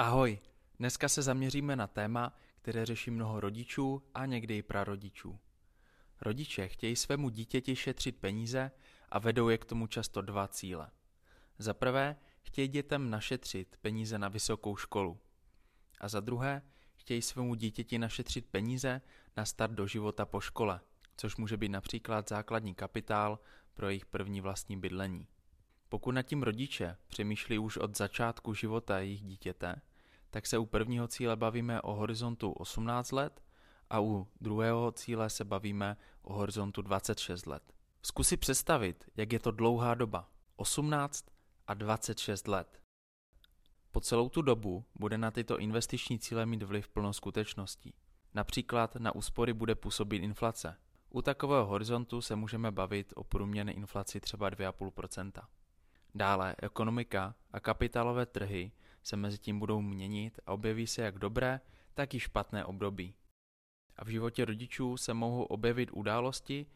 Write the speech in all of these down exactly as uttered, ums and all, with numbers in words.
Ahoj, dneska se zaměříme na téma, které řeší mnoho rodičů a někdy i prarodičů. Rodiče chtějí svému dítěti šetřit peníze a vedou je k tomu často dva cíle. Za prvé, chtějí dětem našetřit peníze na vysokou školu. A za druhé, chtějí svému dítěti našetřit peníze na start do života po škole, což může být například základní kapitál pro jejich první vlastní bydlení. Pokud nad tím rodiče přemýšlí už od začátku života jejich dítěte, tak se u prvního cíle bavíme o horizontu osmnáct let a u druhého cíle se bavíme o horizontu dvacet šest let. Zkus si představit, jak je to dlouhá doba, osmnáct a dvacet šest let. Po celou tu dobu bude na tyto investiční cíle mít vliv plno skutečností. Například na úspory bude působit inflace. U takového horizontu se můžeme bavit o průměrné inflaci třeba dvě celá pět procenta. Dále ekonomika a kapitálové trhy se mezi tím budou měnit a objeví se jak dobré, tak i špatné období. A v životě rodičů se mohou objevit události,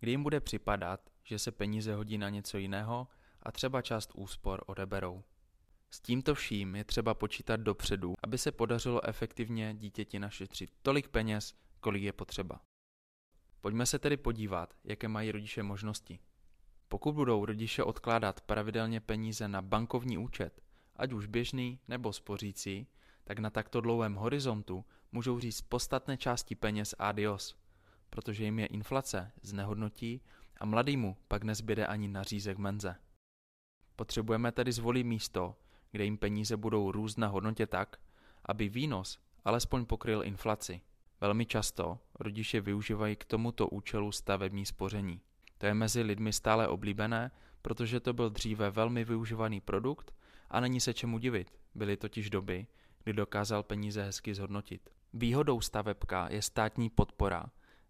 kdy jim bude připadat, že se peníze hodí na něco jiného a třeba část úspor odeberou. S tímto vším je třeba počítat dopředu, aby se podařilo efektivně dítěti našetřit tolik peněz, kolik je potřeba. Pojďme se tedy podívat, jaké mají rodiče možnosti. Pokud budou rodiče odkládat pravidelně peníze na bankovní účet, ať už běžný nebo spořící, tak na takto dlouhém horizontu můžou říct podstatné části peněz adios, protože jim je inflace znehodnotí a mladýmu pak nezbyde ani nařízek menze. Potřebujeme tedy zvolit místo, kde jim peníze budou růst na hodnotě tak, aby výnos alespoň pokryl inflaci. Velmi často rodiče využívají k tomuto účelu stavební spoření. To je mezi lidmi stále oblíbené, protože to byl dříve velmi využívaný produkt a není se čemu divit, byly totiž doby, kdy dokázal peníze hezky zhodnotit. Výhodou stavebka je státní podpora,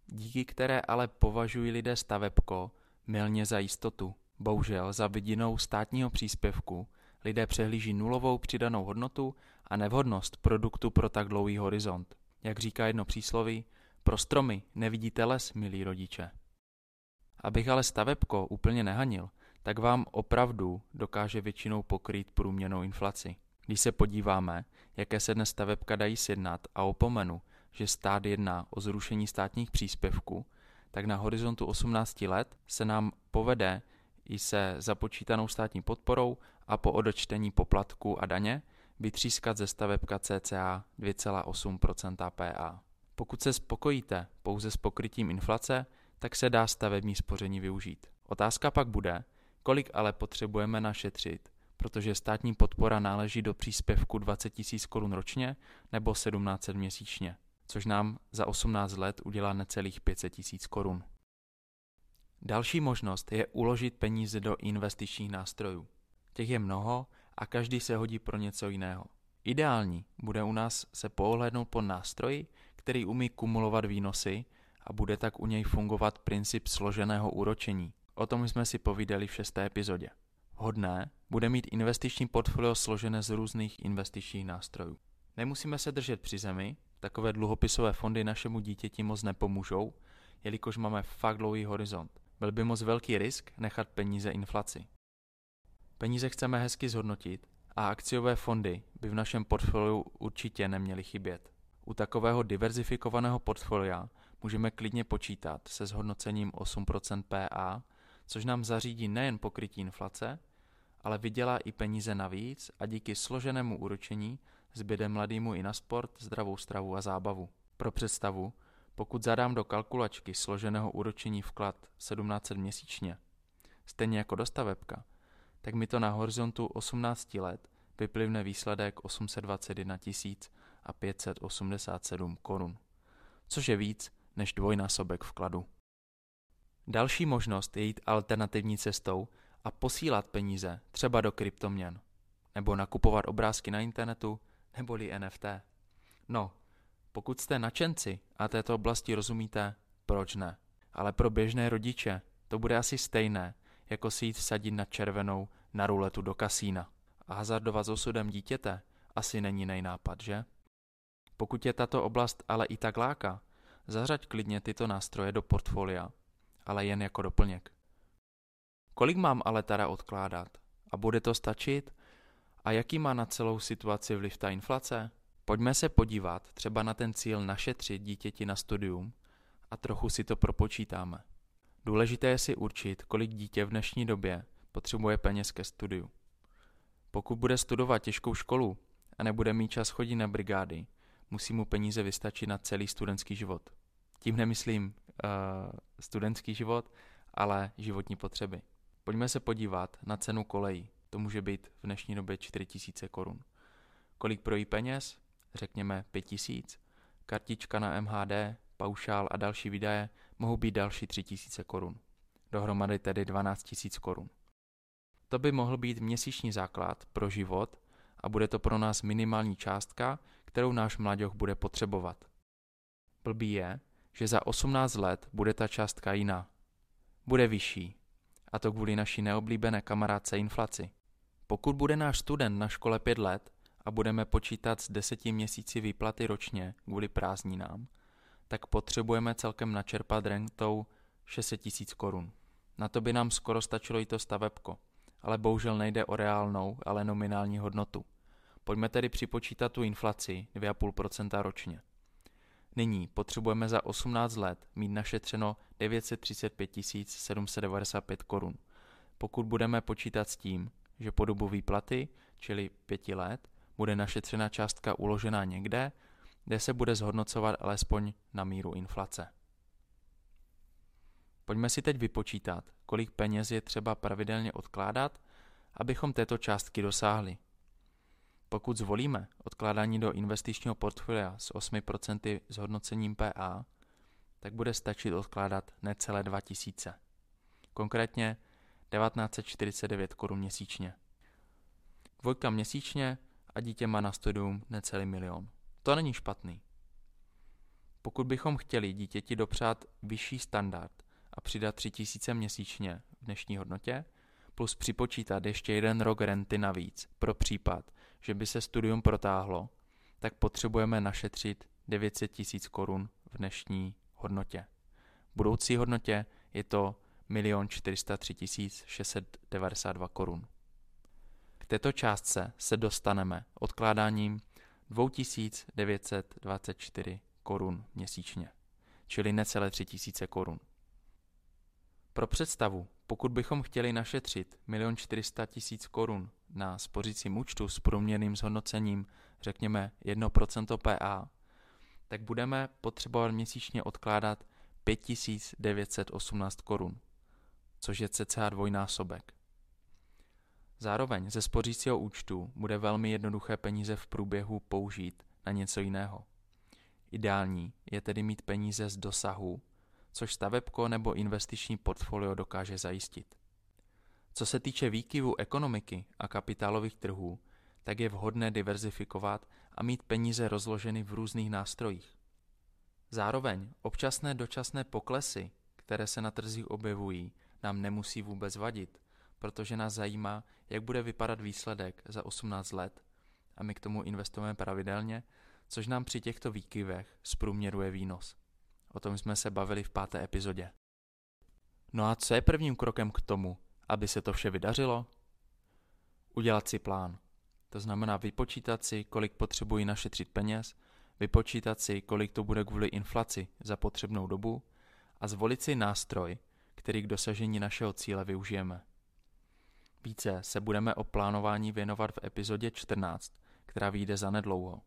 díky které ale považují lidé stavebko mylně za jistotu. Bohužel za vidinou státního příspěvku lidé přehlíží nulovou přidanou hodnotu a nevhodnost produktu pro tak dlouhý horizont. Jak říká jedno přísloví, pro stromy nevidíte les, milí rodiče. Abych ale stavebko úplně nehanil, tak vám opravdu dokáže většinou pokrýt průměrnou inflaci. Když se podíváme, jaké se dnes stavebka dají sjednat a opomenu, že stát jedná o zrušení státních příspěvků, tak na horizontu osmnáct let se nám povede i se započítanou státní podporou a po odečtení poplatku a daně vytřískat ze stavebka cca dvě celá osm procenta P A. Pokud se spokojíte pouze s pokrytím inflace, tak se dá stavební spoření využít. Otázka pak bude, kolik ale potřebujeme našetřit, protože státní podpora náleží do příspěvku dvacet tisíc korun ročně nebo sedmnáct set měsíčně, což nám za osmnáct let udělá necelých pět set tisíc korun. Další možnost je uložit peníze do investičních nástrojů. Těch je mnoho a každý se hodí pro něco jiného. Ideální bude u nás se poohlédnout po nástroji, který umí kumulovat výnosy a bude tak u něj fungovat princip složeného úročení. O tom jsme si povídali v šesté epizodě. Vhodné bude mít investiční portfolio složené z různých investičních nástrojů. Nemusíme se držet při zemi, takové dluhopisové fondy našemu dítěti moc nepomůžou, jelikož máme fakt dlouhý horizont. Byl by moc velký risk nechat peníze inflaci. Peníze chceme hezky zhodnotit a akciové fondy by v našem portfoliu určitě neměly chybět. U takového diverzifikovaného portfolia můžeme klidně počítat se zhodnocením osm procent P A, což nám zařídí nejen pokrytí inflace, ale vydělá i peníze navíc a díky složenému úročení zbyde mladýmu i na sport, zdravou stravu a zábavu. Pro představu, pokud zadám do kalkulačky složeného úročení vklad sedmnáct set měsíčně, stejně jako do stavebka, tak mi to na horizontu osmnáct let vyplivne výsledek osm set dvacet jedna tisíc pět set osmdesát sedm korun, což je víc než dvojnásobek vkladu. Další možnost je jít alternativní cestou a posílat peníze třeba do kryptoměn, nebo nakupovat obrázky na internetu, neboli N F T. No, pokud jste nadšenci a této oblasti rozumíte, proč ne? Ale pro běžné rodiče to bude asi stejné, jako si jít vsadit na červenou na ruletu do kasína. A hazardovat s osudem dítěte asi není nejnápad, že? Pokud je tato oblast ale i tak láká, zařaď klidně tyto nástroje do portfolia, ale jen jako doplněk. Kolik mám ale teda odkládat? A bude to stačit? A jaký má na celou situaci vliv ta inflace? Pojďme se podívat třeba na ten cíl našetřit dítěti na studium a trochu si to propočítáme. Důležité je si určit, kolik dítě v dnešní době potřebuje peněz ke studiu. Pokud bude studovat těžkou školu a nebude mít čas chodit na brigády, musí mu peníze vystačit na celý studentský život. Tím nemyslím uh, studentský život, ale životní potřeby. Pojďme se podívat na cenu kolejí. To může být v dnešní době čtyři tisíce korun. Kolik projí peněz? Řekněme pět tisíc. Kartička na M H D, paušál a další výdaje mohou být další tři tisíce korun. Dohromady tedy dvanáct tisíc korun. To by mohl být měsíční základ pro život a bude to pro nás minimální částka, kterou náš mladěch bude potřebovat. Blbý je, že za osmnáct let bude ta částka jiná. Bude vyšší. A to kvůli naší neoblíbené kamarádce inflaci. Pokud bude náš student na škole pět let a budeme počítat s deseti měsíci výplaty ročně kvůli prázdninám, tak potřebujeme celkem načerpat rentou šest set tisíc korun. Na to by nám skoro stačilo i to stavebko, ale bohužel nejde o reálnou, ale nominální hodnotu. Pojďme tedy připočítat tu inflaci dvě celá pět procenta ročně. Nyní potřebujeme za osmnáct let mít našetřeno devět set třicet pět tisíc sedm set devadesát pět korun. Pokud budeme počítat s tím, že po dobu výplaty, čili pěti let, bude našetřena částka uložená někde, kde se bude zhodnocovat alespoň na míru inflace. Pojďme si teď vypočítat, kolik peněz je třeba pravidelně odkládat, abychom této částky dosáhli. Pokud zvolíme odkládání do investičního portfolia s osmi procenty zhodnocením P A, tak bude stačit odkládat necelé dva tisíce. Konkrétně devatenáct set čtyřicet devět korun měsíčně. Dvojka měsíčně a dítě má na studium necelý milion. To není špatný. Pokud bychom chtěli dítěti dopřát vyšší standard a přidat tři tisíce měsíčně v dnešní hodnotě, plus připočítat ještě jeden rok renty navíc pro případ, že by se studium protáhlo, tak potřebujeme našetřit devět set tisíc korun v dnešní hodnotě. V budoucí hodnotě je to milion čtyři sta tři tisíce šest set devadesát dva korun. K této částce se dostaneme odkládáním dva tisíce devět set dvacet čtyři korun měsíčně, čili necelé tři tisíce korun. Pro představu, pokud bychom chtěli našetřit milion čtyři sta tisíc korun na spořícím účtu s průměrným zhodnocením, řekněme jedno procento P A, tak budeme potřebovat měsíčně odkládat pět tisíc devět set osmnáct korun, což je cca dvojnásobek. Zároveň ze spořícího účtu bude velmi jednoduché peníze v průběhu použít na něco jiného. Ideální je tedy mít peníze z dosahu, což stavebko nebo investiční portfolio dokáže zajistit. Co se týče výkyvu ekonomiky a kapitálových trhů, tak je vhodné diverzifikovat a mít peníze rozloženy v různých nástrojích. Zároveň občasné dočasné poklesy, které se na trzích objevují, nám nemusí vůbec vadit, protože nás zajímá, jak bude vypadat výsledek za osmnáct let a my k tomu investujeme pravidelně, což nám při těchto výkyvech zprůměruje výnos. O tom jsme se bavili v páté epizodě. No a co je prvním krokem k tomu, aby se to vše vydařilo? Udělat si plán. To znamená vypočítat si, kolik potřebuji našetřit peněz, vypočítat si, kolik to bude kvůli inflaci za potřebnou dobu a zvolit si nástroj, který k dosažení našeho cíle využijeme. Více se budeme o plánování věnovat v epizodě čtrnáct, která vyjde zanedlouho.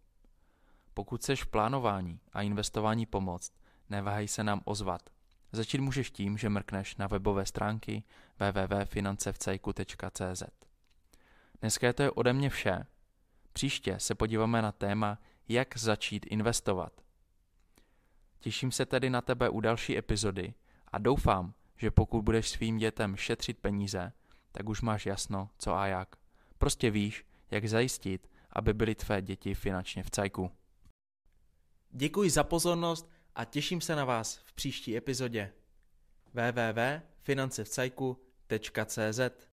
Pokud chceš v plánování a investování pomoct, neváhej se nám ozvat. Začít můžeš tím, že mrkneš na webové stránky w w w tečka finance v cajku tečka c z. Dneska je to ode mě vše. Příště se podíváme na téma, jak začít investovat. Těším se tedy na tebe u další epizody a doufám, že pokud budeš svým dětem šetřit peníze, tak už máš jasno, co a jak. Prostě víš, jak zajistit, aby byly tvé děti finančně v cajku. Děkuji za pozornost a těším se na vás v příští epizodě. w w w tečka finance v cajku tečka cz